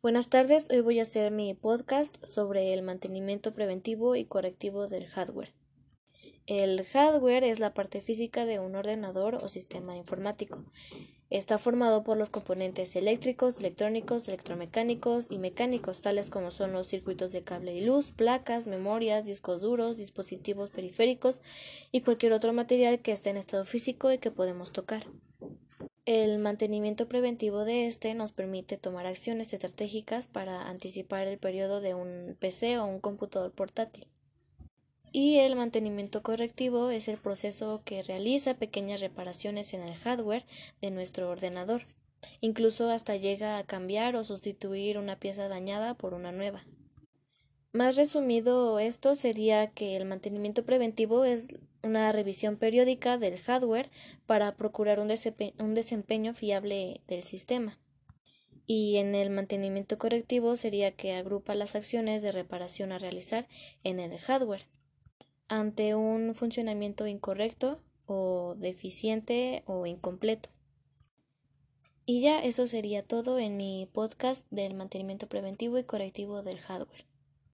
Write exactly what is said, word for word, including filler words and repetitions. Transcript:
Buenas tardes, hoy voy a hacer mi podcast sobre el mantenimiento preventivo y correctivo del hardware. El hardware es la parte física de un ordenador o sistema informático. Está formado por los componentes eléctricos, electrónicos, electromecánicos y mecánicos, tales como son los circuitos de cable y luz, placas, memorias, discos duros, dispositivos periféricos y cualquier otro material que esté en estado físico y que podemos tocar. El mantenimiento preventivo de este nos permite tomar acciones estratégicas para anticipar el periodo de un P C o un computador portátil. Y el mantenimiento correctivo es el proceso que realiza pequeñas reparaciones en el hardware de nuestro ordenador, incluso hasta llega a cambiar o sustituir una pieza dañada por una nueva. Más resumido, esto sería que el mantenimiento preventivo es una revisión periódica del hardware para procurar un desempeño, un desempeño fiable del sistema. Y en el mantenimiento correctivo sería que agrupa las acciones de reparación a realizar en el hardware. Ante un funcionamiento incorrecto o deficiente o incompleto. Y ya eso sería todo en mi podcast del mantenimiento preventivo y correctivo del hardware.